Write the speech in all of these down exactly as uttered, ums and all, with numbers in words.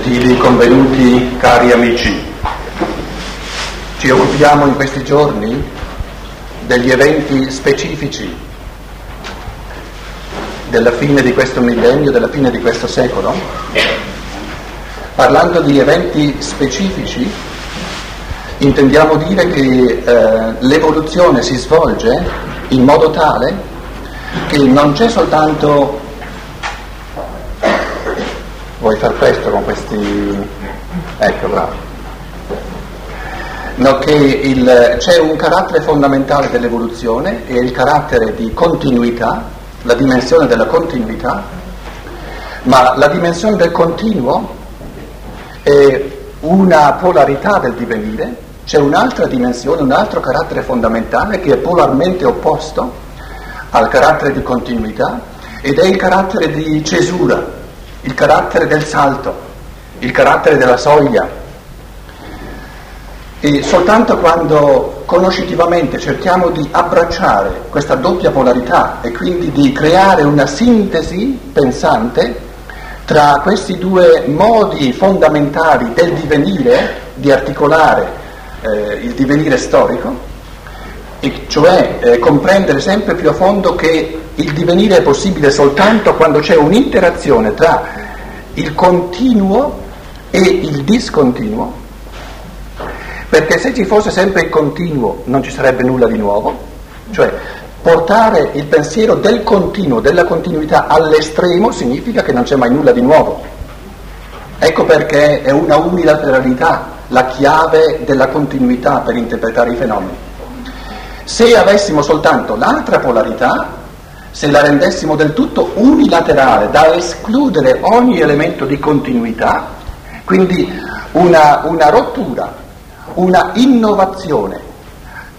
gentili convenuti, cari amici, ci occupiamo in questi giorni degli eventi specifici della fine di questo millennio, della fine di questo secolo. Parlando di eventi specifici intendiamo dire che eh, l'evoluzione si svolge in modo tale che non c'è soltanto... Vuoi far presto con questi... Ecco, bravo. No, che il, c'è un carattere fondamentale dell'evoluzione, e il carattere di continuità, la dimensione della continuità, ma la dimensione del continuo è una polarità del divenire, c'è un'altra dimensione, un altro carattere fondamentale che è polarmente opposto al carattere di continuità, ed è il carattere di cesura, il carattere del salto, il carattere della soglia. E soltanto quando conoscitivamente cerchiamo di abbracciare questa doppia polarità e quindi di creare una sintesi pensante tra questi due modi fondamentali del divenire, di articolare eh, il divenire storico, e cioè eh, comprendere sempre più a fondo che il divenire è possibile soltanto quando c'è un'interazione tra il continuo e il discontinuo, perché se ci fosse sempre il continuo non ci sarebbe nulla di nuovo. Cioè portare il pensiero del continuo, della continuità all'estremo significa che non c'è mai nulla di nuovo. Ecco perché è una unilateralità la chiave della continuità per interpretare i fenomeni. Se avessimo soltanto l'altra polarità, se la rendessimo del tutto unilaterale, da escludere ogni elemento di continuità, quindi una, una rottura, una innovazione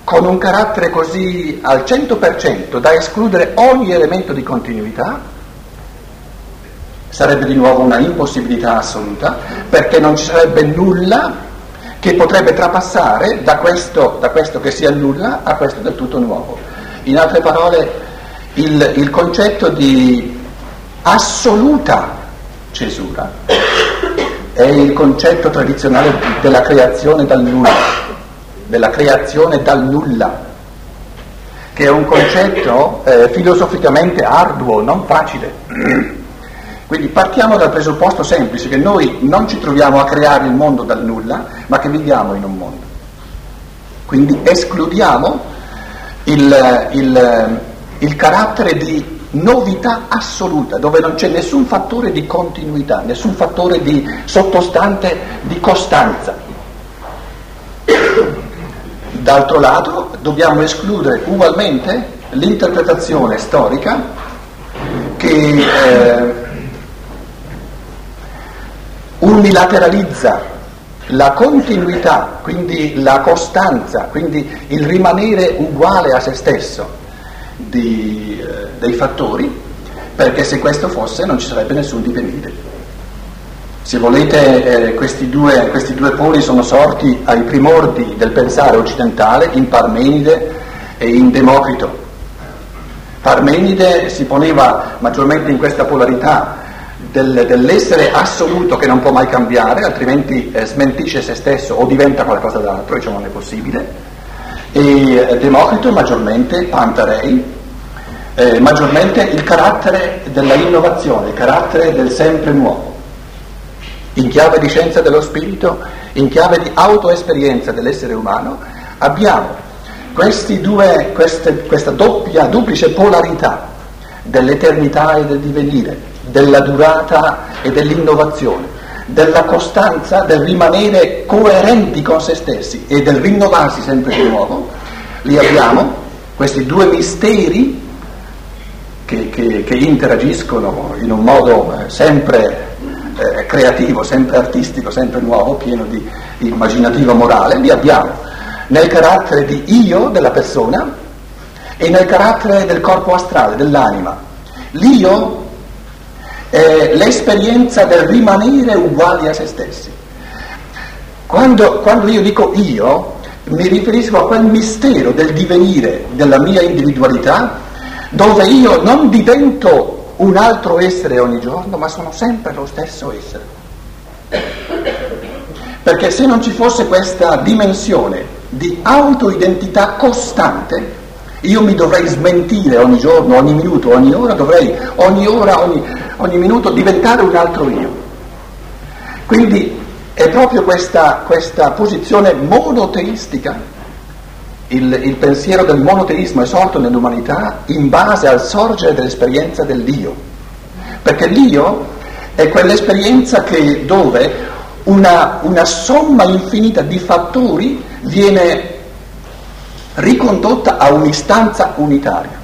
con un carattere così al cento per cento da escludere ogni elemento di continuità, sarebbe di nuovo una impossibilità assoluta, perché non ci sarebbe nulla che potrebbe trapassare da questo, da questo che sia nulla a questo del tutto nuovo. In altre parole, il, il concetto di assoluta cesura è il concetto tradizionale della creazione dal nulla, della creazione dal nulla, che è un concetto eh, filosoficamente arduo, non facile. Quindi partiamo dal presupposto semplice che noi non ci troviamo a creare il mondo dal nulla, ma che viviamo in un mondo. Quindi escludiamo il, il, il carattere di novità assoluta, dove non c'è nessun fattore di continuità, nessun fattore di sottostante, di costanza. D'altro lato dobbiamo escludere ugualmente l'interpretazione storica che... Eh, unilateralizza la continuità, quindi la costanza, quindi il rimanere uguale a se stesso di, eh, dei fattori, perché se questo fosse non ci sarebbe nessun divenire. Se volete, eh, questi, due, questi due poli sono sorti ai primordi del pensare occidentale, in Parmenide e in Democrito. Parmenide si poneva maggiormente in questa polarità dell'essere assoluto che non può mai cambiare, altrimenti eh, smentisce se stesso o diventa qualcosa d'altro, diciamo non è possibile. E eh, Democrito maggiormente, Pantarei, eh, maggiormente il carattere della innovazione, il carattere del sempre nuovo, in chiave di scienza dello spirito, in chiave di autoesperienza dell'essere umano. Abbiamo questi due, queste, questa doppia, duplice polarità dell'eternità e del divenire, della durata e dell'innovazione, della costanza, del rimanere coerenti con se stessi e del rinnovarsi sempre di nuovo. Li abbiamo, questi due misteri che, che, che interagiscono in un modo sempre eh, creativo, sempre artistico, sempre nuovo, pieno di immaginativo morale. Li abbiamo nel carattere di io della persona e nel carattere del corpo astrale, dell'anima. L'io Eh, l'esperienza del rimanere uguali a se stessi. Quando, quando io dico io, mi riferisco a quel mistero del divenire, della mia individualità, dove io non divento un altro essere ogni giorno, ma sono sempre lo stesso essere. Perché se non ci fosse questa dimensione di autoidentità costante, io mi dovrei smentire ogni giorno, ogni minuto, ogni ora, dovrei ogni ora, ogni, ogni minuto diventare un altro io. Quindi è proprio questa, questa posizione monoteistica, il, il pensiero del monoteismo è sorto nell'umanità in base al sorgere dell'esperienza dell'io, perché l'io è quell'esperienza che, dove una, una somma infinita di fattori viene ricondotta a un'istanza unitaria.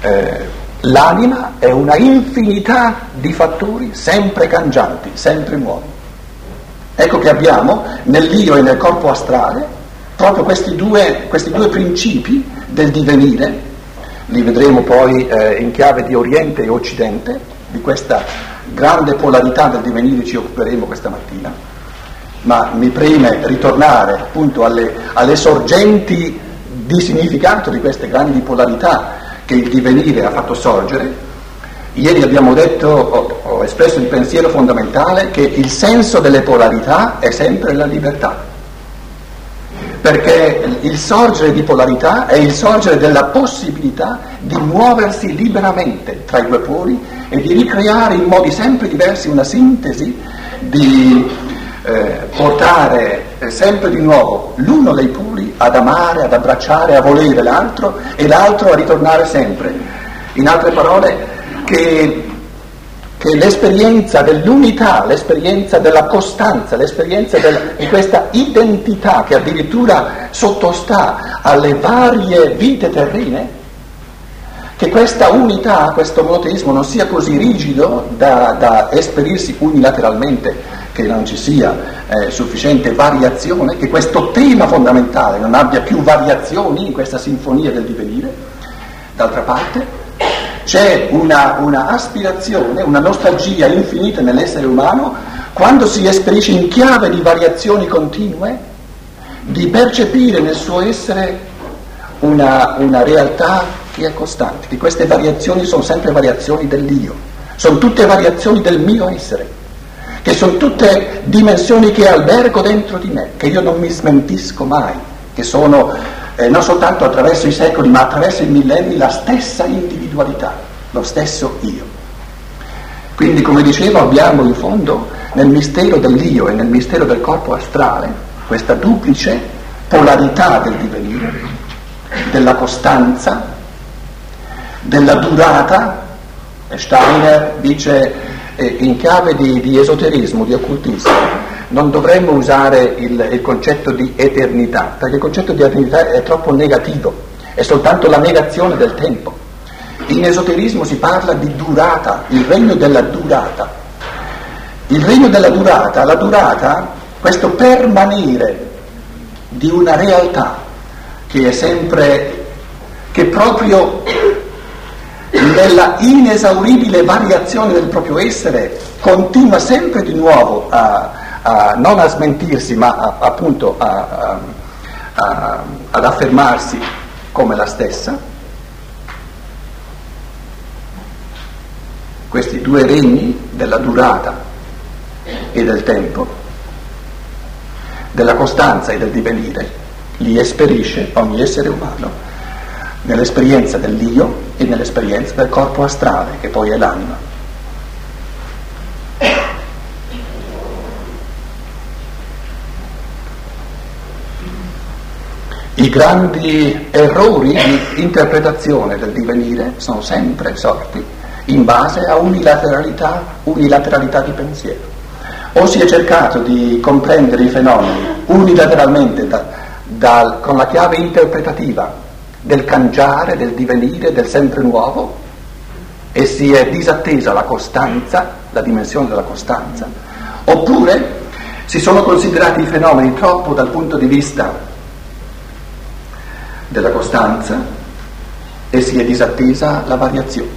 Eh, l'anima è una infinità di fattori sempre cangianti, sempre nuovi. Ecco che abbiamo nell'io e nel corpo astrale proprio questi due, questi due principi del divenire, li vedremo poi eh, in chiave di Oriente e Occidente, di questa grande polarità del divenire ci occuperemo questa mattina. Ma mi preme ritornare appunto alle, alle sorgenti di significato di queste grandi polarità che il divenire ha fatto sorgere. Ieri abbiamo detto, ho, ho espresso il pensiero fondamentale che il senso delle polarità è sempre la libertà, perché il sorgere di polarità è il sorgere della possibilità di muoversi liberamente tra i due poli e di ricreare in modi sempre diversi una sintesi di Eh, portare eh, sempre di nuovo l'uno dei poli ad amare, ad abbracciare, a volere l'altro e l'altro a ritornare sempre. In altre parole, che, che l'esperienza dell'unità, l'esperienza della costanza, l'esperienza della, di questa identità che addirittura sottostà alle varie vite terrene, che questa unità, questo monoteismo non sia così rigido da, da esperirsi unilateralmente, che non ci sia eh, sufficiente variazione, che questo tema fondamentale non abbia più variazioni in questa sinfonia del divenire. D'altra parte c'è una, una aspirazione, una nostalgia infinita nell'essere umano quando si esperisce in chiave di variazioni continue di percepire nel suo essere una, una realtà che è costante, che queste variazioni sono sempre variazioni dell'io, sono tutte variazioni del mio essere, che sono tutte dimensioni che albergo dentro di me, che io non mi smentisco mai, che sono eh, non soltanto attraverso i secoli, ma attraverso i millenni la stessa individualità, lo stesso io. Quindi, come dicevo, abbiamo in fondo nel mistero dell'io e nel mistero del corpo astrale questa duplice polarità del divenire, della costanza, della durata. Steiner dice, in chiave di, di esoterismo, di occultismo, non dovremmo usare il, il concetto di eternità, perché il concetto di eternità è troppo negativo, è soltanto la negazione del tempo. In esoterismo si parla di durata, il regno della durata. Il regno della durata, la durata, questo permanere di una realtà che è sempre, che proprio nella inesauribile variazione del proprio essere continua sempre di nuovo a, a non a smentirsi, ma a, appunto a, a, a, ad affermarsi come la stessa. Questi due regni della durata e del tempo, della costanza e del divenire, li esperisce ogni essere umano nell'esperienza dell'io e nell'esperienza del corpo astrale, che poi è l'anima. I grandi errori di interpretazione del divenire sono sempre sorti in base a unilateralità, unilateralità di pensiero. O si è cercato di comprendere i fenomeni unilateralmente da, da, con la chiave interpretativa del cangiare, del divenire, del sempre nuovo, e si è disattesa la costanza, la dimensione della costanza, oppure si sono considerati i fenomeni troppo dal punto di vista della costanza e si è disattesa la variazione.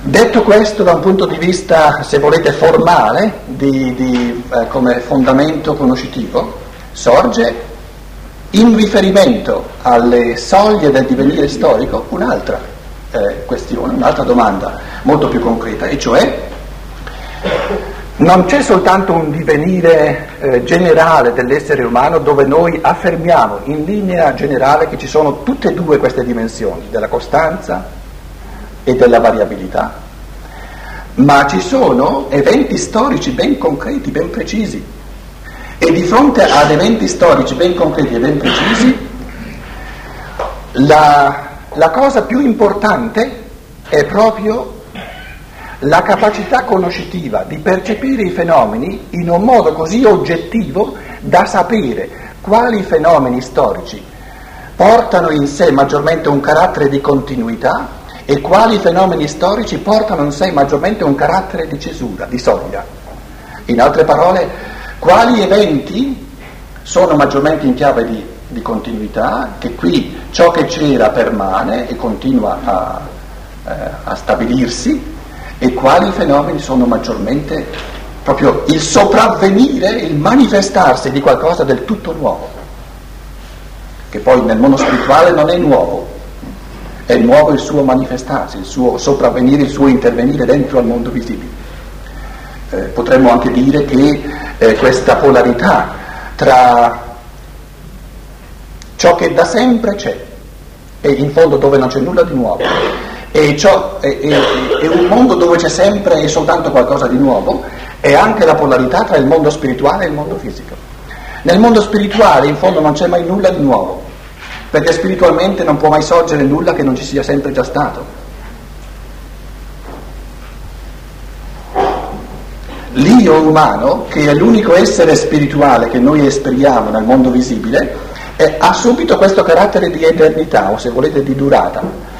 Detto questo, da un punto di vista, se volete, formale, di, di, eh, come fondamento conoscitivo, sorge in riferimento alle soglie del divenire storico un'altra eh, questione, un'altra domanda molto più concreta, e cioè non c'è soltanto un divenire eh, generale dell'essere umano dove noi affermiamo in linea generale che ci sono tutte e due queste dimensioni, della costanza e della variabilità, ma ci sono eventi storici ben concreti, ben precisi, e di fronte ad eventi storici ben concreti e ben precisi la, la cosa più importante è proprio la capacità conoscitiva di percepire i fenomeni in un modo così oggettivo da sapere quali fenomeni storici portano in sé maggiormente un carattere di continuità e quali fenomeni storici portano in sé maggiormente un carattere di cesura, di soglia. In altre parole, quali eventi sono maggiormente in chiave di, di continuità, che qui ciò che c'era permane e continua a, eh, a stabilirsi, e quali fenomeni sono maggiormente proprio il sopravvenire, il manifestarsi di qualcosa del tutto nuovo, che poi nel mondo spirituale non è nuovo, è nuovo il suo manifestarsi, il suo sopravvenire, il suo intervenire dentro al mondo visibile. Eh, potremmo anche dire che eh, questa polarità tra ciò che da sempre c'è e in fondo dove non c'è nulla di nuovo, e ciò è, è, è un mondo dove c'è sempre e soltanto qualcosa di nuovo, è anche la polarità tra il mondo spirituale e il mondo fisico. Nel mondo spirituale in fondo non c'è mai nulla di nuovo, perché spiritualmente non può mai sorgere nulla che non ci sia sempre già stato. L'io umano, che è l'unico essere spirituale che noi esperiamo nel mondo visibile, è, ha subito questo carattere di eternità, o se volete di durata.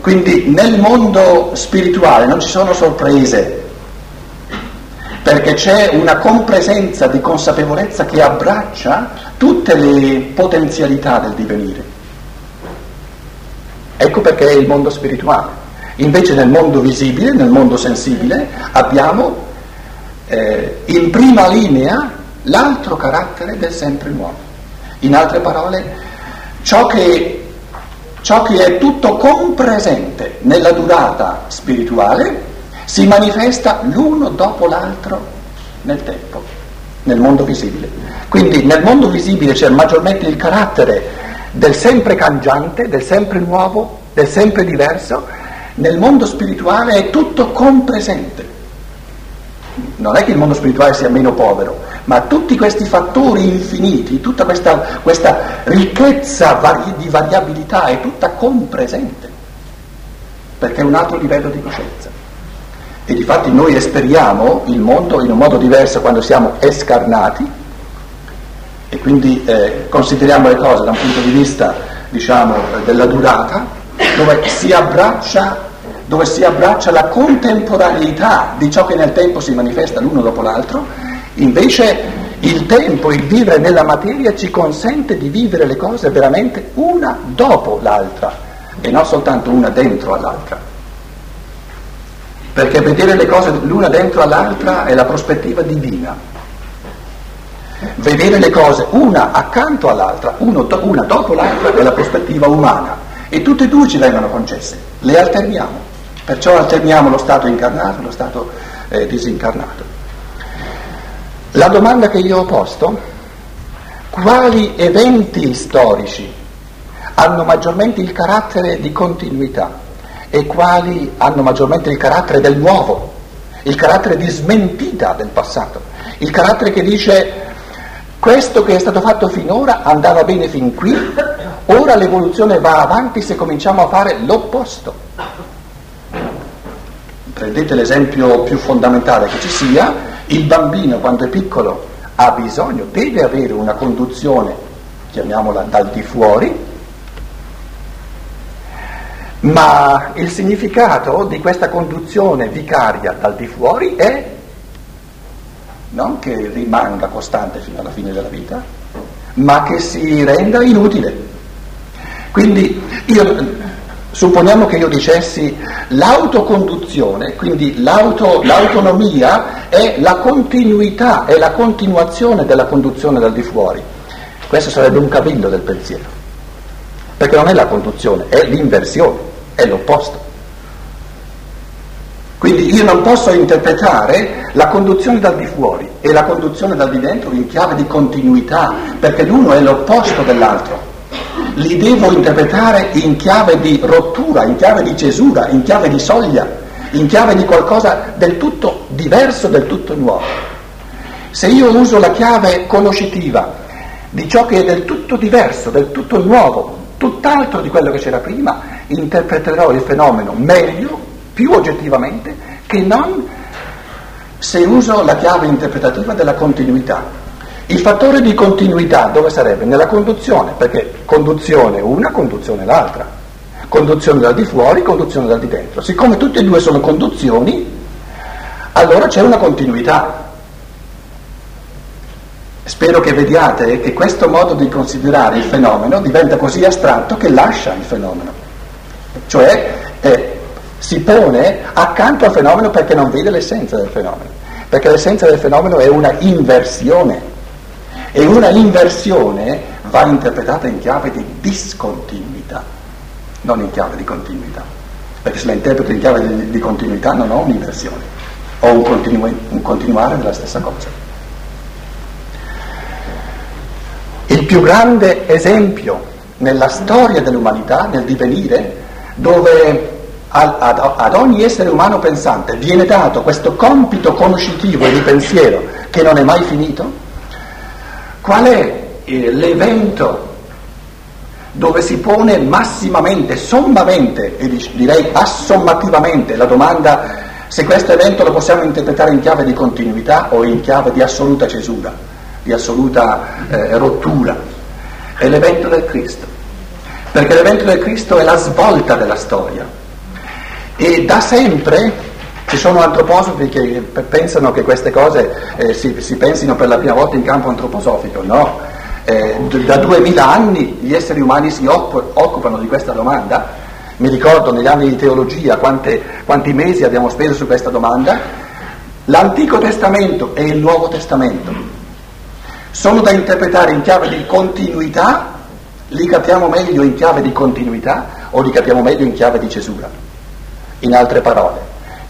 Quindi nel mondo spirituale non ci sono sorprese, perché c'è una compresenza di consapevolezza che abbraccia tutte le potenzialità del divenire. Ecco perché è il mondo spirituale. Invece nel mondo visibile, nel mondo sensibile, abbiamo eh, in prima linea l'altro carattere del sempre nuovo. In altre parole, ciò che Ciò che è tutto compresente nella durata spirituale si manifesta l'uno dopo l'altro nel tempo, nel mondo visibile. Quindi nel mondo visibile c'è maggiormente il carattere del sempre cangiante, del sempre nuovo, del sempre diverso. Nel mondo spirituale è tutto compresente. Non è che il mondo spirituale sia meno povero, ma tutti questi fattori infiniti, tutta questa, questa ricchezza vari, di variabilità è tutta compresente, perché è un altro livello di coscienza. E difatti noi esperiamo il mondo in un modo diverso quando siamo escarnati, e quindi eh, consideriamo le cose da un punto di vista, diciamo, della durata, dove si abbraccia dove si abbraccia la contemporaneità di ciò che nel tempo si manifesta l'uno dopo l'altro. Invece il tempo, il vivere nella materia, ci consente di vivere le cose veramente una dopo l'altra e non soltanto una dentro all'altra, perché vedere le cose l'una dentro all'altra è la prospettiva divina. Vedere le cose una accanto all'altra, uno do- una dopo l'altra, è la prospettiva umana, e tutte e due ci vengono concesse, le alterniamo. Perciò alterniamo lo stato incarnato e lo stato eh, disincarnato. La domanda che io ho posto: quali eventi storici hanno maggiormente il carattere di continuità e quali hanno maggiormente il carattere del nuovo, il carattere di smentita del passato, il carattere che dice questo che è stato fatto finora andava bene fin qui, ora l'evoluzione va avanti se cominciamo a fare l'opposto. Prendete l'esempio più fondamentale che ci sia: il bambino quando è piccolo ha bisogno, deve avere una conduzione, chiamiamola dal di fuori, ma il significato di questa conduzione vicaria dal di fuori è non che rimanga costante fino alla fine della vita, ma che si renda inutile. Quindi io... Supponiamo che io dicessi l'autoconduzione, quindi l'auto, l'autonomia è la continuità, è la continuazione della conduzione dal di fuori. Questo sarebbe un cavillo del pensiero, perché non è la conduzione, è l'inversione. è l'opposto. Quindi io non posso interpretare la conduzione dal di fuori e la conduzione dal di dentro in chiave di continuità, perché l'uno è l'opposto dell'altro. Li devo interpretare in chiave di rottura, in chiave di cesura, in chiave di soglia, in chiave di qualcosa del tutto diverso, del tutto nuovo. Se io uso la chiave conoscitiva di ciò che è del tutto diverso, del tutto nuovo, tutt'altro di quello che c'era prima, interpreterò il fenomeno meglio, più oggettivamente, che non se uso la chiave interpretativa della continuità. Il fattore di continuità dove sarebbe? Nella conduzione, perché conduzione una, conduzione l'altra, conduzione dal di fuori, conduzione dal di dentro. Siccome tutte e due sono conduzioni, allora c'è una continuità. Spero che vediate che questo modo di considerare il fenomeno diventa così astratto che lascia il fenomeno, cioè è si pone accanto al fenomeno perché non vede l'essenza del fenomeno, perché l'essenza del fenomeno è una inversione, e una inversione va interpretata in chiave di discontinuità, non in chiave di continuità, perché se la interpreto in chiave di, di continuità non ho un'inversione, ho un, continu- un continuare della stessa cosa. Il più grande esempio nella storia dell'umanità, nel divenire, dove Ad, ad ogni essere umano pensante viene dato questo compito conoscitivo e di pensiero che non è mai finito, qual è eh, l'evento dove si pone massimamente, sommamente e direi assommativamente la domanda se questo evento lo possiamo interpretare in chiave di continuità o in chiave di assoluta cesura, di assoluta eh, rottura? È l'evento del Cristo, perché l'evento del Cristo è la svolta della storia. E da sempre ci sono antroposofi che pensano che queste cose eh, si, si pensino per la prima volta in campo antroposofico, no? Eh, da duemila anni gli esseri umani si op- occupano di questa domanda. Mi ricordo negli anni di teologia quante, quanti mesi abbiamo speso su questa domanda. L'Antico Testamento e il Nuovo Testamento sono da interpretare in chiave di continuità, li capiamo meglio in chiave di continuità o li capiamo meglio in chiave di cesura. In altre parole,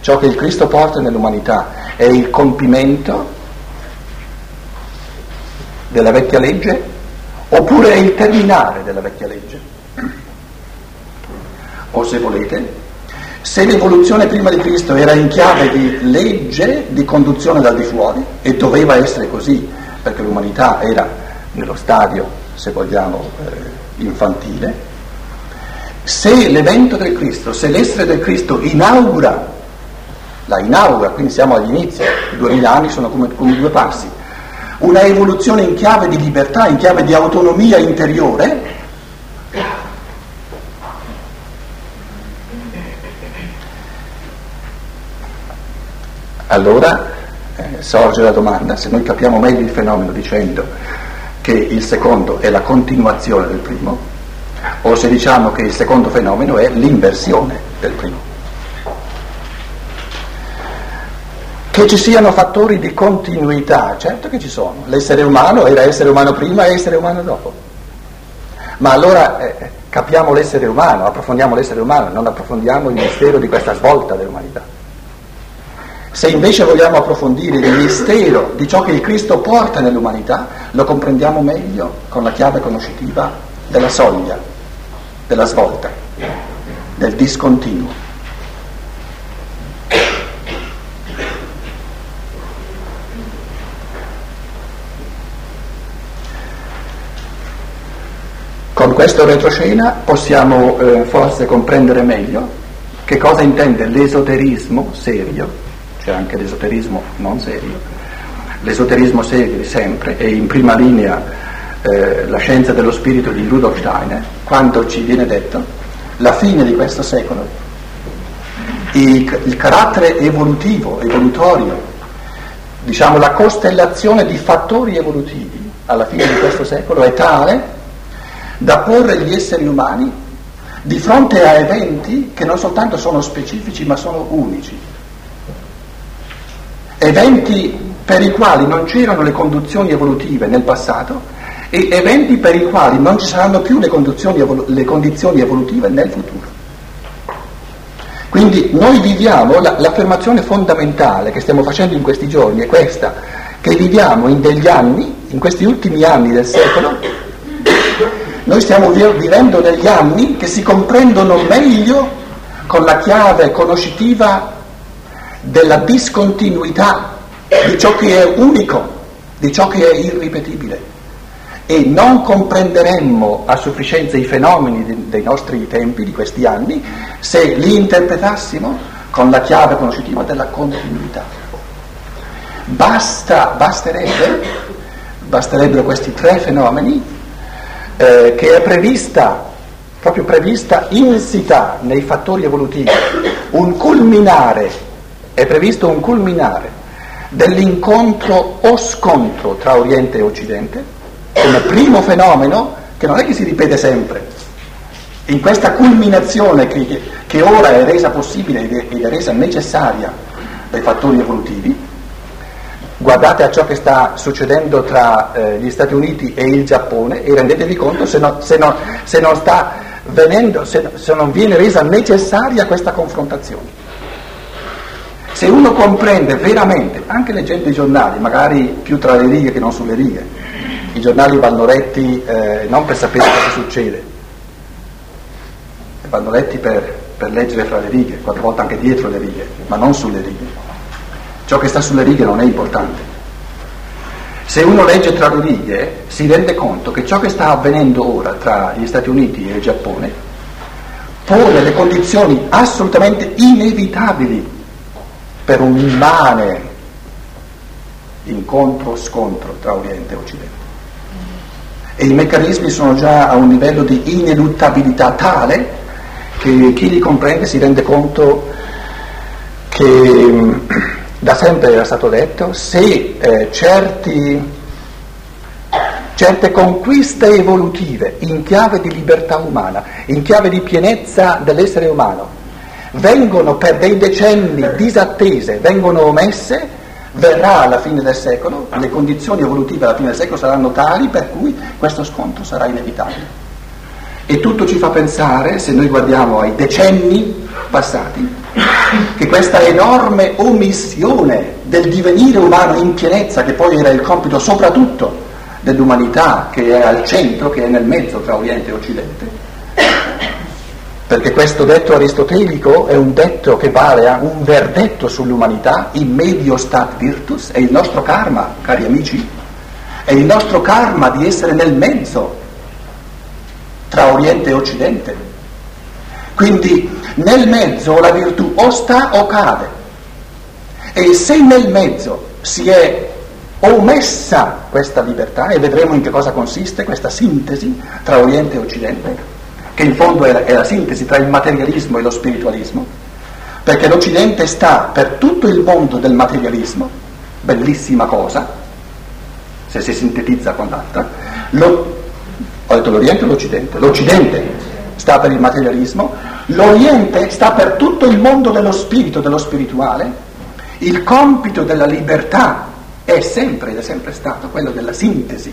ciò che il Cristo porta nell'umanità è il compimento della vecchia legge oppure è il terminare della vecchia legge. O se volete, se l'evoluzione prima di Cristo era in chiave di legge, di conduzione dal di fuori, e doveva essere così, perché l'umanità era nello stadio, se vogliamo, eh, infantile, se l'evento del Cristo, se l'essere del Cristo inaugura, la inaugura, quindi siamo all'inizio, duemila anni sono come, come due passi, una evoluzione in chiave di libertà, in chiave di autonomia interiore, allora eh, sorge la domanda, se noi capiamo meglio il fenomeno dicendo che il secondo è la continuazione del primo, o se diciamo che il secondo fenomeno è l'inversione del primo. Che ci siano fattori di continuità, certo che ci sono. L'essere umano era essere umano prima e essere umano dopo. Ma allora eh, capiamo l'essere umano, approfondiamo l'essere umano, non approfondiamo il mistero di questa svolta dell'umanità. Se invece vogliamo approfondire il mistero di ciò che il Cristo porta nell'umanità, lo comprendiamo meglio con la chiave conoscitiva della soglia, della svolta, del discontinuo. Con questo retroscena possiamo eh, forse comprendere meglio che cosa intende l'esoterismo serio, c'è cioè anche l'esoterismo non serio, l'esoterismo serio di sempre e in prima linea Eh, la scienza dello spirito di Rudolf Steiner, quando ci viene detto la fine di questo secolo, il, il carattere evolutivo, evolutorio, diciamo la costellazione di fattori evolutivi alla fine di questo secolo è tale da porre gli esseri umani di fronte a eventi che non soltanto sono specifici ma sono unici, eventi per i quali non c'erano le conduzioni evolutive nel passato e eventi per i quali non ci saranno più le, condizioni evol- le condizioni evolutive nel futuro. Quindi noi viviamo, la, l'affermazione fondamentale che stiamo facendo in questi giorni è questa, che viviamo in degli anni, in questi ultimi anni del secolo, noi stiamo vivendo degli anni che si comprendono meglio con la chiave conoscitiva della discontinuità di ciò che è unico, di ciò che è irripetibile. E non comprenderemmo a sufficienza i fenomeni dei nostri tempi, di questi anni, se li interpretassimo con la chiave conoscitiva della continuità. Basta, basterebbe, basterebbero questi tre fenomeni eh, che è prevista, proprio prevista, insita nei fattori evolutivi, un culminare, è previsto un culminare dell'incontro o scontro tra Oriente e Occidente, come primo fenomeno che non è che si ripete sempre. In questa culminazione che, che ora è resa possibile ed è resa necessaria dai fattori evolutivi, guardate a ciò che sta succedendo tra eh, gli Stati Uniti e il Giappone e rendetevi conto se, no, se, no, se non sta venendo, se, se non viene resa necessaria questa confrontazione. Se uno comprende veramente, anche leggendo i giornali, magari più tra le righe che non sulle righe, i giornali vanno letti eh, non per sapere cosa succede, vanno letti per, per leggere fra le righe, qualche volta anche dietro le righe, ma non sulle righe. Ciò che sta sulle righe non è importante. Se uno legge tra le righe si rende conto che ciò che sta avvenendo ora tra gli Stati Uniti e il Giappone pone le condizioni assolutamente inevitabili per un immane incontro-scontro tra Oriente e Occidente. E i meccanismi sono già a un livello di ineluttabilità tale che chi li comprende si rende conto che da sempre era stato detto, se eh, certi, certe conquiste evolutive in chiave di libertà umana, in chiave di pienezza dell'essere umano, vengono per dei decenni disattese, vengono omesse, verrà alla fine del secolo, le condizioni evolutive alla fine del secolo saranno tali per cui questo scontro sarà inevitabile. E tutto ci fa pensare, se noi guardiamo ai decenni passati, che questa enorme omissione del divenire umano in pienezza, che poi era il compito soprattutto dell'umanità, che è al centro, che è nel mezzo tra Oriente e Occidente, perché questo detto aristotelico è un detto che vale a un verdetto sull'umanità, in medio stat virtus, è il nostro karma, cari amici, è il nostro karma di essere nel mezzo tra Oriente e Occidente. Quindi nel mezzo la virtù o sta o cade, e se nel mezzo si è omessa questa libertà, e vedremo in che cosa consiste questa sintesi tra Oriente e Occidente, che in fondo è la, è la sintesi tra il materialismo e lo spiritualismo, perché l'Occidente sta per tutto il mondo del materialismo, bellissima cosa, se si sintetizza con l'altra, lo, ho detto l'Oriente o l'Occidente? L'Occidente sta per il materialismo, l'Oriente sta per tutto il mondo dello spirito, dello spirituale. Il compito della libertà è sempre ed è sempre stato quello della sintesi,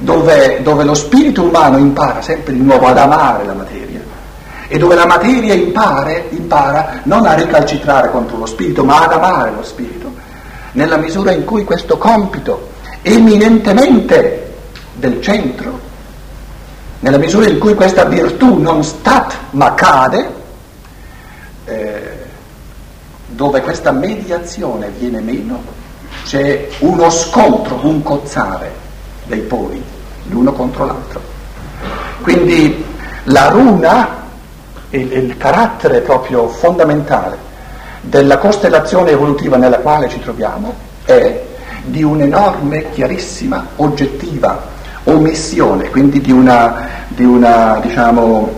Dove, dove lo spirito umano impara sempre di nuovo ad amare la materia, e dove la materia impara, impara non a recalcitrare contro lo spirito, ma ad amare lo spirito, nella misura in cui questo compito eminentemente del centro, nella misura in cui questa virtù non stat ma cade, eh, dove questa mediazione viene meno, c'è uno scontro, un cozzare dei poli, l'uno contro l'altro. Quindi la runa, il, il carattere proprio fondamentale della costellazione evolutiva nella quale ci troviamo, è di un'enorme, chiarissima, oggettiva omissione, quindi di una, di una diciamo,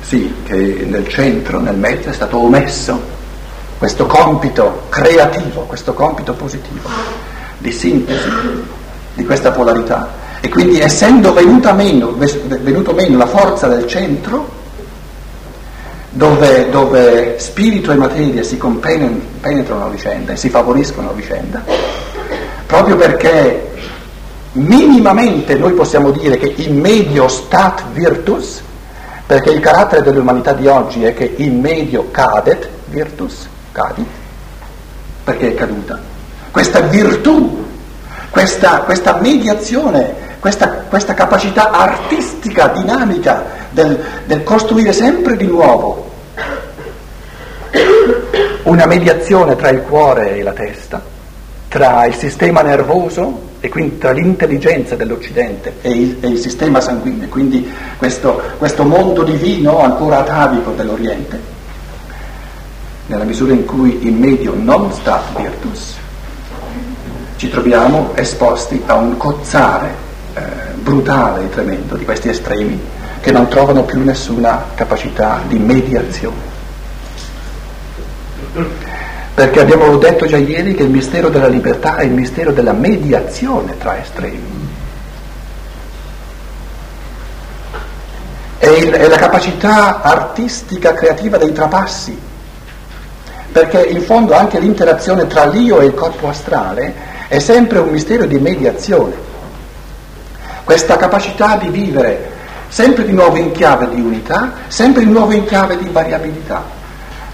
sì, che nel centro, nel mezzo è stato omesso questo compito creativo, questo compito positivo di sintesi di questa polarità. E quindi, essendo venuta meno, venuto meno la forza del centro, dove, dove spirito e materia si compenetrano a vicenda e si favoriscono a vicenda, proprio perché minimamente noi possiamo dire che in medio stat virtus perché il carattere dell'umanità di oggi è che in medio cadet virtus, cadit, perché è caduta. Questa virtù, questa, questa mediazione, questa, questa capacità artistica, dinamica del, del costruire sempre di nuovo una mediazione tra il cuore e la testa, tra il sistema nervoso e quindi tra l'intelligenza dell'Occidente e il, e il sistema sanguigno, quindi questo, questo mondo divino ancora atavico dell'Oriente, nella misura in cui in medio non stat virtus, ci troviamo esposti a un cozzare eh, brutale e tremendo di questi estremi che non trovano più nessuna capacità di mediazione. Perché abbiamo detto già ieri che il mistero della libertà è il mistero della mediazione tra estremi. È, il, è la capacità artistica, creativa dei trapassi, perché in fondo anche l'interazione tra l'io e il corpo astrale è sempre un mistero di mediazione. Questa capacità di vivere sempre di nuovo in chiave di unità, sempre di nuovo in chiave di variabilità.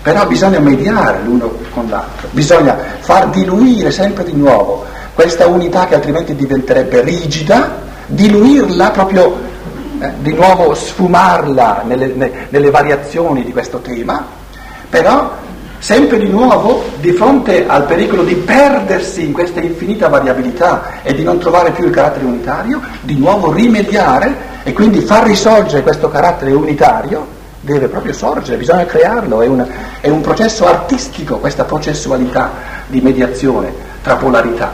Però bisogna mediare l'uno con l'altro, bisogna far diluire sempre di nuovo questa unità che altrimenti diventerebbe rigida, diluirla proprio, eh, di nuovo sfumarla nelle, ne, nelle variazioni di questo tema, però sempre di nuovo di fronte al pericolo di perdersi in questa infinita variabilità e di non trovare più il carattere unitario, di nuovo rimediare e quindi far risorgere questo carattere unitario. Deve proprio sorgere, bisogna crearlo, è un, è un processo artistico questa processualità di mediazione tra polarità.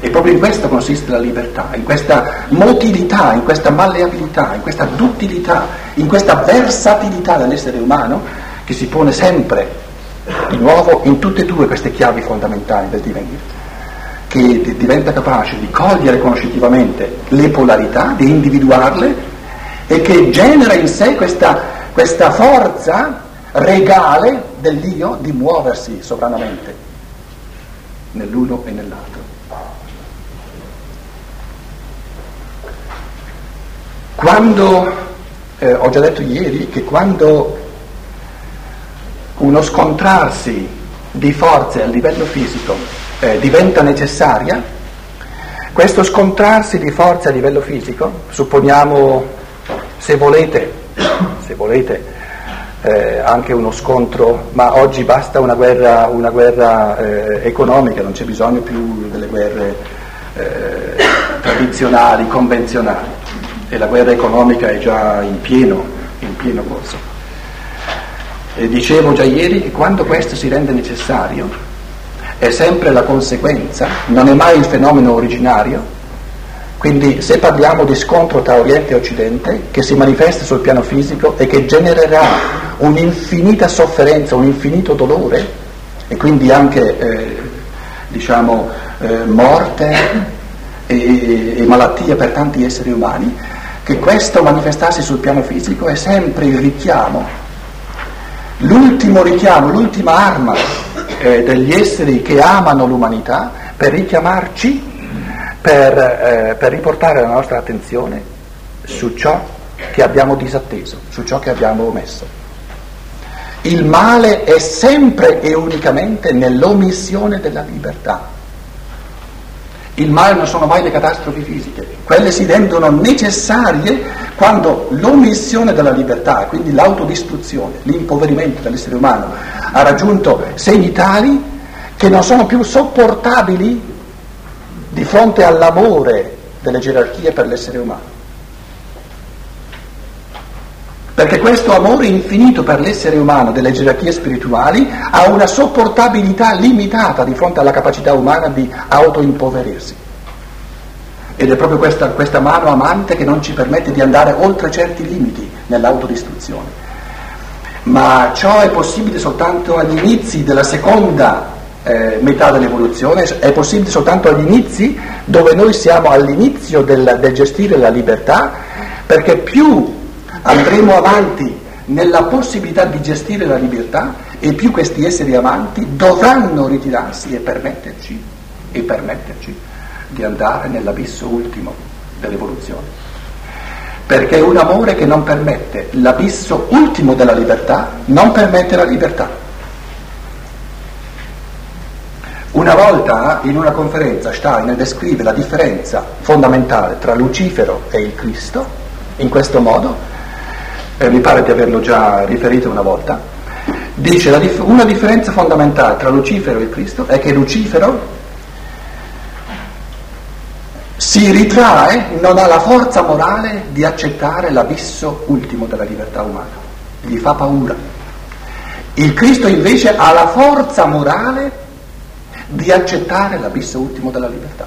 E proprio in questo consiste la libertà, in questa motilità, in questa malleabilità, in questa duttilità, in questa versatilità dell'essere umano che si pone sempre di nuovo in tutte e due queste chiavi fondamentali del divenire, che d- diventa capace di cogliere conoscitivamente le polarità, di individuarle, e che genera in sé questa, questa forza regale dell'io di muoversi sovranamente nell'uno e nell'altro. Quando, eh, ho già detto ieri, che quando uno scontrarsi di forze a livello fisico eh, diventa necessaria, questo scontrarsi di forze a livello fisico, supponiamo, se volete, se volete eh, anche uno scontro, ma oggi basta una guerra, una guerra eh, economica, non c'è bisogno più delle guerre eh, tradizionali, convenzionali, e la guerra economica è già in pieno, in pieno corso. E dicevo già ieri che quando questo si rende necessario è sempre la conseguenza, non è mai il fenomeno originario. Quindi se parliamo di scontro tra Oriente e Occidente che si manifesta sul piano fisico e che genererà un'infinita sofferenza, un infinito dolore e quindi anche eh, diciamo eh, morte e, e malattie per tanti esseri umani, che questo manifestarsi sul piano fisico è sempre il richiamo, l'ultimo richiamo, l'ultima arma eh, degli esseri che amano l'umanità per richiamarci, Per, eh, per riportare la nostra attenzione su ciò che abbiamo disatteso, su ciò che abbiamo omesso. Il male è sempre e unicamente nell'omissione della libertà. Il male non sono mai le catastrofi fisiche, quelle si rendono necessarie quando l'omissione della libertà, quindi l'autodistruzione, l'impoverimento dell'essere umano, ha raggiunto segni tali che non sono più sopportabili di fronte all'amore delle gerarchie per l'essere umano. Perché questo amore infinito per l'essere umano delle gerarchie spirituali ha una sopportabilità limitata di fronte alla capacità umana di autoimpoverirsi. Ed è proprio questa, questa mano amante che non ci permette di andare oltre certi limiti nell'autodistruzione. Ma ciò è possibile soltanto agli inizi della seconda Eh, metà dell'evoluzione, è possibile soltanto agli inizi, dove noi siamo all'inizio del, del gestire la libertà, perché più andremo avanti nella possibilità di gestire la libertà e più questi esseri amanti dovranno ritirarsi e permetterci, e permetterci di andare nell'abisso ultimo dell'evoluzione. perché è un amore che non permette l'abisso ultimo della libertà, non permette la libertà. Una volta in una conferenza Steiner descrive la differenza fondamentale tra Lucifero e il Cristo in questo modo, eh, mi pare di averlo già riferito una volta. Dice la dif- una differenza fondamentale tra Lucifero e il Cristo è che Lucifero si ritrae, non ha la forza morale di accettare l'abisso ultimo della libertà umana, gli fa paura. Il Cristo invece ha la forza morale di accettare l'abisso ultimo della libertà,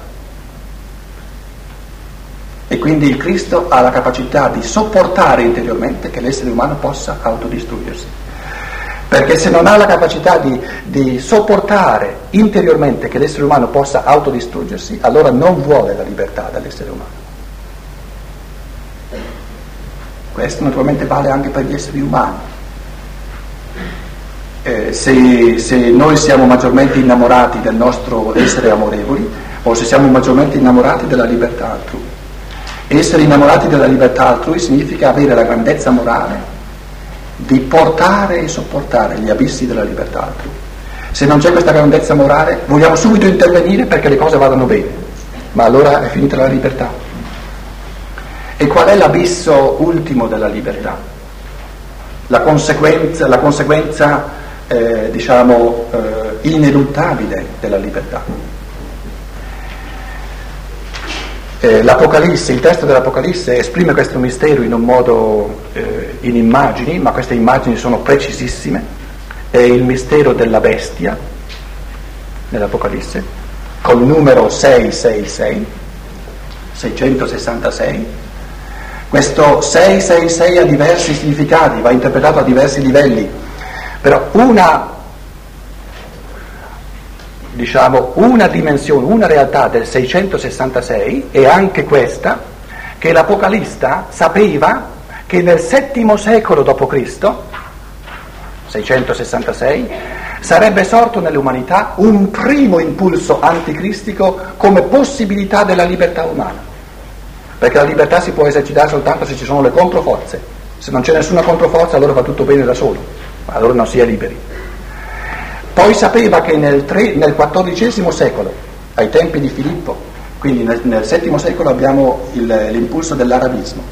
e quindi il Cristo ha la capacità di sopportare interiormente che l'essere umano possa autodistruggersi, perché se non ha la capacità di, di sopportare interiormente che l'essere umano possa autodistruggersi, allora non vuole la libertà dall'essere umano. Questo naturalmente vale anche per gli esseri umani. Eh, se, se noi siamo maggiormente innamorati del nostro essere amorevoli, o se siamo maggiormente innamorati della libertà altrui. Essere innamorati della libertà altrui significa avere la grandezza morale di portare e sopportare gli abissi della libertà altrui. Se non c'è questa grandezza morale, vogliamo subito intervenire perché le cose vadano bene, ma allora è finita la libertà. E qual è l'abisso ultimo della libertà? La conseguenza, la conseguenza Eh, diciamo eh, ineluttabile della libertà. Eh, L'Apocalisse, il testo dell'Apocalisse esprime questo mistero in un modo eh, in immagini, ma queste immagini sono precisissime. È il mistero della bestia nell'Apocalisse, col numero seicentosessantasei, seicentosessantasei. Questo seicentosessantasei ha diversi significati, va interpretato a diversi livelli. Però una, diciamo, una dimensione, una realtà del seicentosessantasei è anche questa, che l'Apocalista sapeva che nel settimo secolo dopo Cristo, seicentosessantasei, sarebbe sorto nell'umanità un primo impulso anticristico come possibilità della libertà umana, perché la libertà si può esercitare soltanto se ci sono le controforze. Se non c'è nessuna controforza, allora va tutto bene da solo, allora non si è liberi. Poi sapeva che nel, tre, nel quattordicesimo secolo, ai tempi di Filippo, quindi nel, nel settimo secolo abbiamo il, l'impulso dell'arabismo,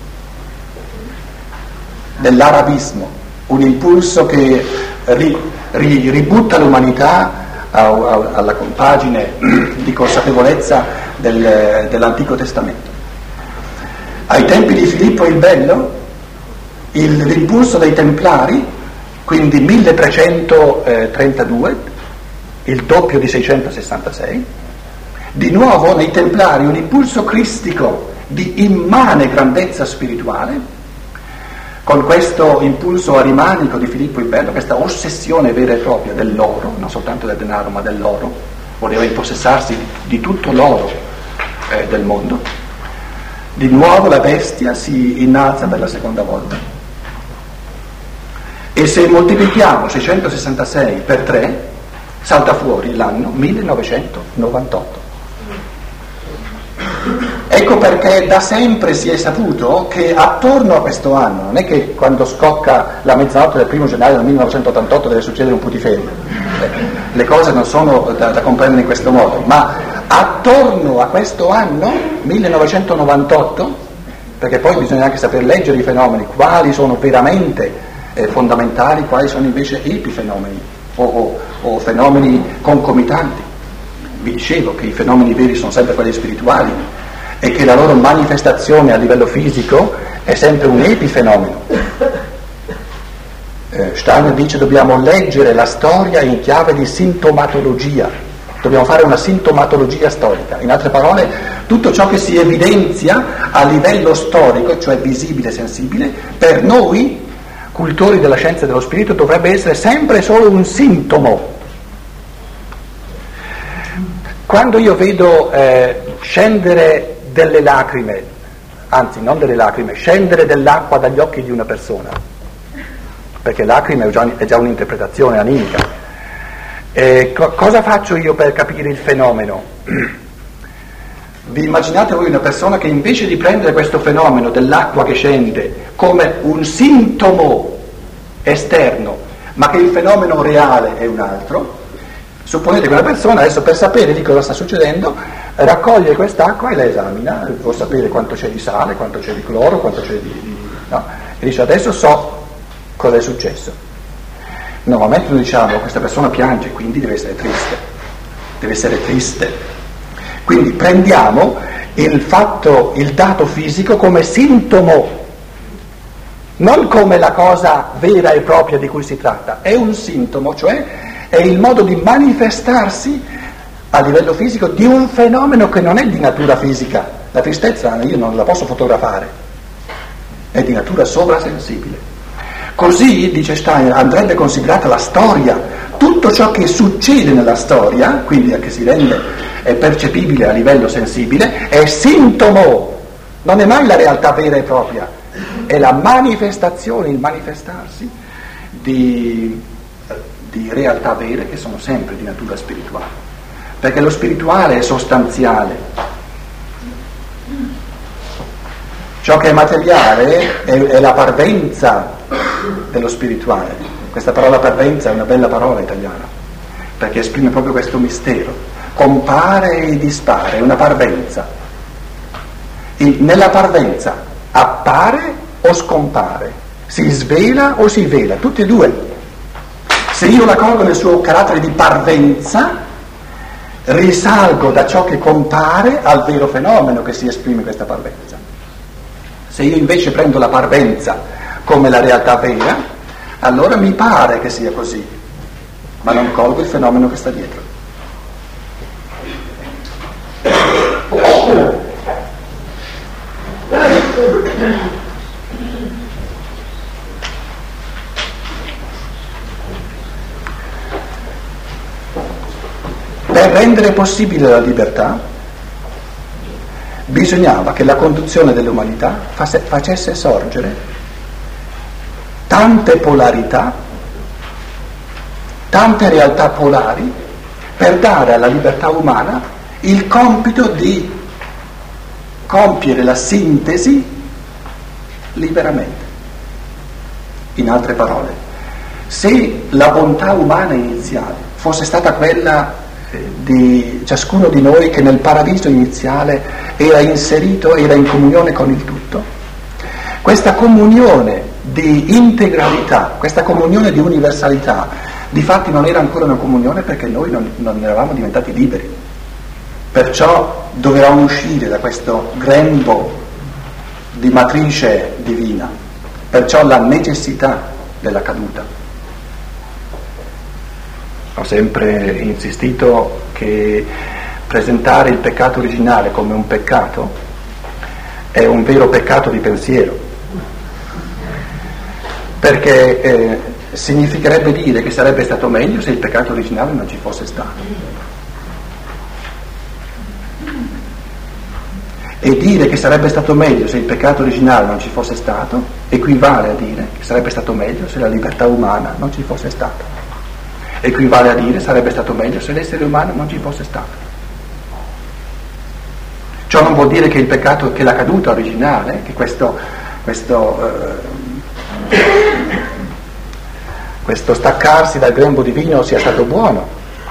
dell'arabismo, un impulso che ri, ri, ributta l'umanità a, a, alla compagine di consapevolezza del, dell'Antico Testamento. Ai tempi di Filippo il Bello, il, l'impulso dei Templari, quindi milletrecentotrentadue, il doppio di seicentosessantasei, di nuovo nei Templari un impulso cristico di immane grandezza spirituale, con questo impulso arimanico di Filippo il Bello, questa ossessione vera e propria dell'oro, non soltanto del denaro ma dell'oro, voleva impossessarsi di tutto l'oro eh, del mondo. Di nuovo la bestia si innalza per la seconda volta. E se moltiplichiamo seicentosessantasei per tre, salta fuori l'anno millenovecentonovantotto. Ecco perché da sempre si è saputo che attorno a questo anno, non è che quando scocca la mezzanotte del primo gennaio del millenovecentottantotto deve succedere un putiferio, le cose non sono da, da comprendere in questo modo, ma attorno a questo anno millenovecentonovantotto, perché poi bisogna anche saper leggere i fenomeni, quali sono veramente fondamentali, quali sono invece epifenomeni o, o, o fenomeni concomitanti. Vi dicevo che i fenomeni veri sono sempre quelli spirituali e che la loro manifestazione a livello fisico è sempre un epifenomeno. eh, Steiner dice: dobbiamo leggere la storia in chiave di sintomatologia, dobbiamo fare una sintomatologia storica, in altre parole tutto ciò che si evidenzia a livello storico, cioè visibile, sensibile, per noi cultori della scienza dello spirito dovrebbe essere sempre solo un sintomo. Quando io vedo eh, scendere delle lacrime, anzi non delle lacrime, scendere dell'acqua dagli occhi di una persona, perché lacrime è già, è già un'interpretazione animica, eh, co- cosa faccio io per capire il fenomeno? Vi immaginate voi una persona che invece di prendere questo fenomeno dell'acqua che scende come un sintomo esterno, ma che il fenomeno reale è un altro, supponete che una persona adesso, per sapere di cosa sta succedendo, raccoglie quest'acqua e la esamina, vuol sapere quanto c'è di sale, quanto c'è di cloro, quanto c'è di... di no? E dice: adesso so cosa è successo. Normalmente noi diciamo: questa persona piange, quindi deve essere triste, deve essere triste. Quindi prendiamo il fatto, il dato fisico come sintomo, non come la cosa vera e propria di cui si tratta. È un sintomo, cioè è il modo di manifestarsi a livello fisico di un fenomeno che non è di natura fisica. La tristezza io non la posso fotografare, è di natura sovrasensibile. Così, dice Steiner, andrebbe considerata la storia. Tutto ciò che succede nella storia, quindi che si rende... è percepibile a livello sensibile, è sintomo, non è mai la realtà vera e propria, è la manifestazione, il manifestarsi di, di realtà vere che sono sempre di natura spirituale, perché lo spirituale è sostanziale. Ciò che è materiale è, è la parvenza dello spirituale. Questa parola parvenza è una bella parola italiana, perché esprime proprio questo mistero. Compare e dispare, è una parvenza. E nella parvenza appare o scompare, si svela o si vela, tutti e due. Se io la colgo nel suo carattere di parvenza, risalgo da ciò che compare al vero fenomeno che si esprime questa parvenza. Se io invece prendo la parvenza come la realtà vera, allora mi pare che sia così, ma non colgo il fenomeno che sta dietro. Per rendere possibile la libertà bisognava che la conduzione dell'umanità facesse sorgere tante polarità, tante realtà polari, per dare alla libertà umana il compito di compiere la sintesi liberamente. In altre parole, se la bontà umana iniziale fosse stata quella di ciascuno di noi che nel paradiso iniziale era inserito, era in comunione con il tutto, questa comunione di integralità, questa comunione di universalità, di fatti non era ancora una comunione, perché noi non, non eravamo diventati liberi. Perciò dovevamo uscire da questo grembo di matrice divina, perciò la necessità della caduta. Ho sempre insistito che presentare il peccato originale come un peccato è un vero peccato di pensiero, perché eh, significherebbe dire che sarebbe stato meglio se il peccato originale non ci fosse stato. E dire che sarebbe stato meglio se il peccato originale non ci fosse stato equivale a dire che sarebbe stato meglio se la libertà umana non ci fosse stata, equivale a dire sarebbe stato meglio se l'essere umano non ci fosse stato. Ciò non vuol dire che il peccato, che la caduta originale, che questo questo, eh, questo staccarsi dal grembo divino sia stato buono.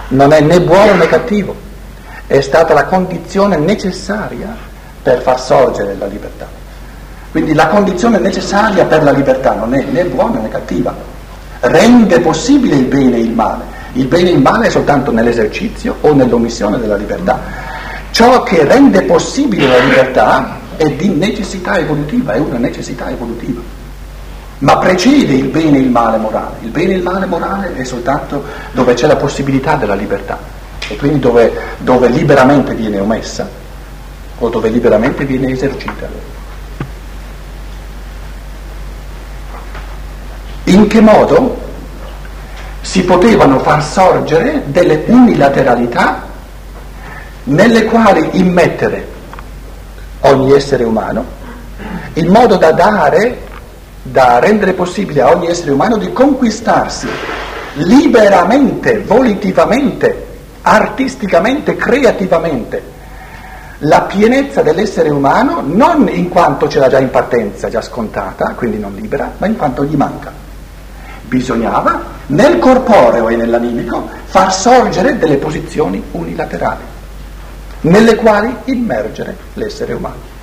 Non è né buono né cattivo, è stata la condizione necessaria per far sorgere la libertà. Quindi la condizione necessaria per la libertà non è né buona né cattiva, rende possibile il bene e il male. Il bene e il male è soltanto nell'esercizio o nell'omissione della libertà. Ciò che rende possibile la libertà è di necessità evolutiva, è una necessità evolutiva, ma precede il bene e il male morale. Il bene e il male morale è soltanto dove c'è la possibilità della libertà, e quindi dove, dove liberamente viene omessa o dove liberamente viene esercita. In che modo si potevano far sorgere delle unilateralità nelle quali immettere ogni essere umano, in modo da dare, da rendere possibile a ogni essere umano di conquistarsi liberamente, volitivamente, artisticamente, creativamente la pienezza dell'essere umano non in quanto ce l'ha già in partenza, già scontata, quindi non libera, ma in quanto gli manca. Bisognava, nel corporeo e nell'animico, far sorgere delle posizioni unilaterali, nelle quali immergere l'essere umano.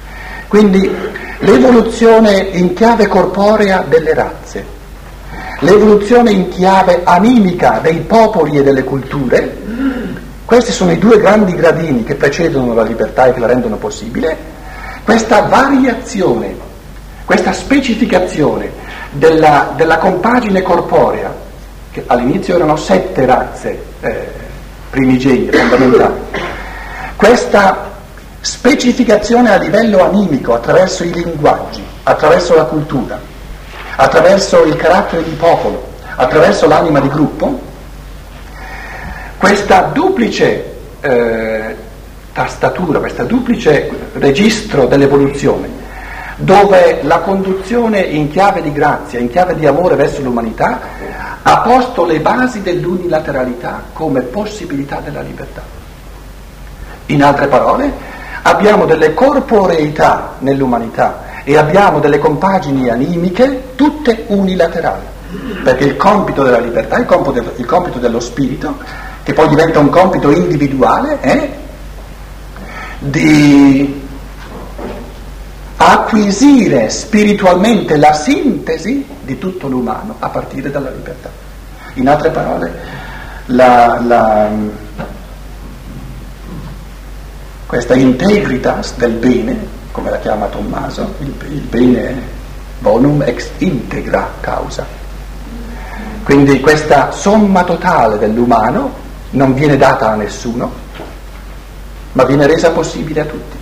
Quindi l'evoluzione in chiave corporea delle razze, l'evoluzione in chiave animica dei popoli e delle culture, questi sono i due grandi gradini che precedono la libertà e che la rendono possibile. Questa variazione, questa specificazione della, della compagine corporea, che all'inizio erano sette razze eh, primigenie, fondamentali, questa specificazione a livello animico attraverso i linguaggi, attraverso la cultura, attraverso il carattere di popolo, attraverso l'anima di gruppo, questa duplice eh, tastatura, questo duplice registro dell'evoluzione, dove la conduzione in chiave di grazia, in chiave di amore verso l'umanità, ha posto le basi dell'unilateralità come possibilità della libertà. In altre parole, abbiamo delle corporeità nell'umanità e abbiamo delle compagini animiche tutte unilaterali, perché il compito della libertà, il compito, de- il compito dello spirito, che poi diventa un compito individuale, è di acquisire spiritualmente la sintesi di tutto l'umano a partire dalla libertà. In altre parole, la, la, questa integritas del bene, come la chiama Tommaso, il, il bene bonum ex integra causa. Quindi questa somma totale dell'umano non viene data a nessuno, ma viene resa possibile a tutti,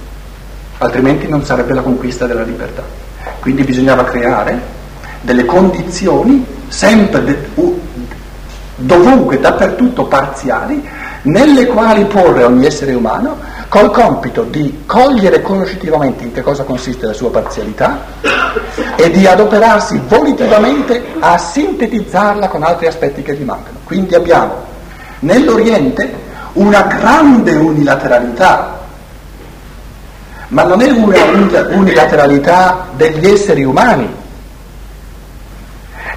altrimenti non sarebbe la conquista della libertà. Quindi bisognava creare delle condizioni sempre de- u- dovunque, dappertutto parziali, nelle quali porre ogni essere umano col compito di cogliere conoscitivamente in che cosa consiste la sua parzialità e di adoperarsi volitivamente a sintetizzarla con altri aspetti che gli mancano. Quindi abbiamo nell'Oriente una grande unilateralità, ma non è una unilateralità degli esseri umani,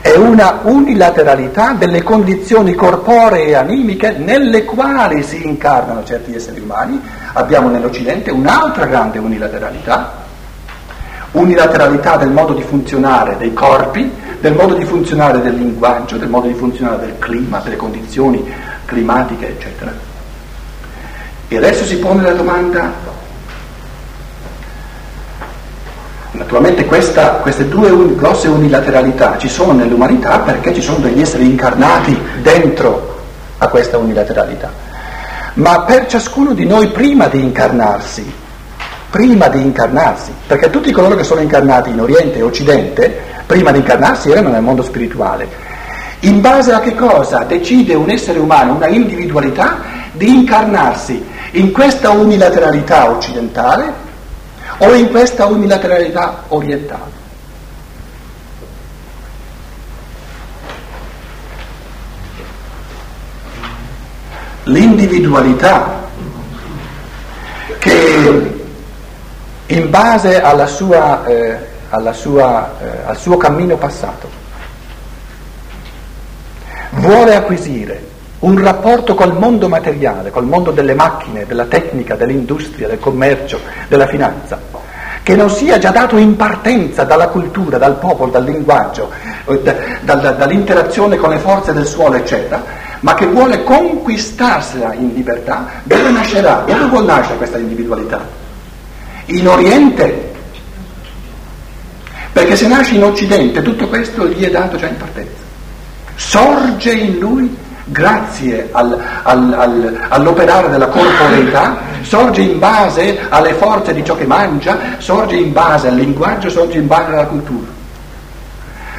è una unilateralità delle condizioni corporee e animiche nelle quali si incarnano certi esseri umani. Abbiamo nell'Occidente un'altra grande unilateralità, unilateralità del modo di funzionare dei corpi, del modo di funzionare del linguaggio, del modo di funzionare del clima, delle condizioni climatiche, eccetera. E adesso si pone la domanda, naturalmente questa, queste due un, grosse unilateralità ci sono nell'umanità perché ci sono degli esseri incarnati dentro a questa unilateralità, ma per ciascuno di noi prima di incarnarsi, prima di incarnarsi, perché tutti coloro che sono incarnati in Oriente e Occidente, prima di incarnarsi erano nel mondo spirituale, in base a che cosa decide un essere umano, una individualità, di incarnarsi in questa unilateralità occidentale o in questa unilateralità orientale. L'individualità che in base alla sua, eh, alla sua, eh, al suo cammino passato vuole acquisire un rapporto col mondo materiale, col mondo delle macchine, della tecnica, dell'industria, del commercio, della finanza, che non sia già dato in partenza dalla cultura, dal popolo, dal linguaggio, dall'interazione con le forze del suolo, eccetera, ma che vuole conquistarsela in libertà. Dove nascerà? Dove vuol nascere questa individualità? In Oriente, perché se nasce in Occidente tutto questo gli è dato già in partenza, sorge in lui. Grazie al, al, al, all'operare della corporeità, sorge in base alle forze di ciò che mangia, sorge in base al linguaggio, sorge in base alla cultura.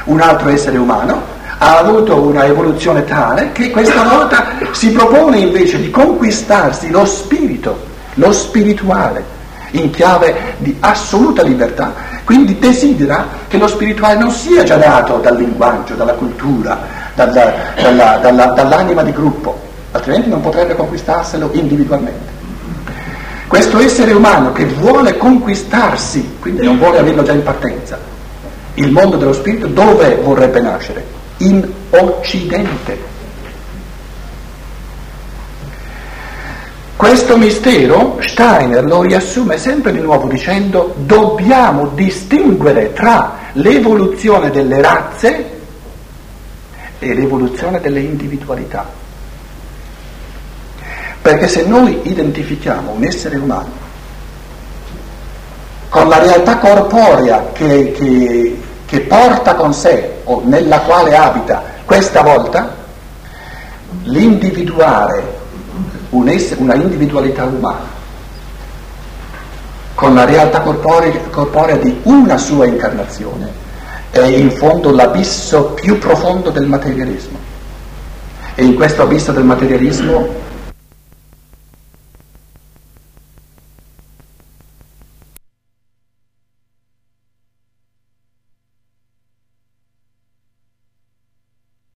Un altro essere umano ha avuto una evoluzione tale che questa volta si propone invece di conquistarsi lo spirito, lo spirituale, in chiave di assoluta libertà. Quindi desidera che lo spirituale non sia già dato dal linguaggio, dalla cultura, Dalla, dalla, dalla, dall'anima di gruppo, altrimenti non potrebbe conquistarselo individualmente. Questo essere umano che vuole conquistarsi, quindi non vuole averlo già in partenza, il mondo dello spirito dove vorrebbe nascere? In Occidente. Questo mistero Steiner lo riassume sempre di nuovo dicendo: dobbiamo distinguere tra l'evoluzione delle razze e l'evoluzione delle individualità, perché se noi identifichiamo un essere umano con la realtà corporea che, che, che porta con sé o nella quale abita, questa volta l'individuare un essere, una individualità umana con la realtà corporea, corporea di una sua incarnazione è in fondo l'abisso più profondo del materialismo, e in questo abisso del materialismo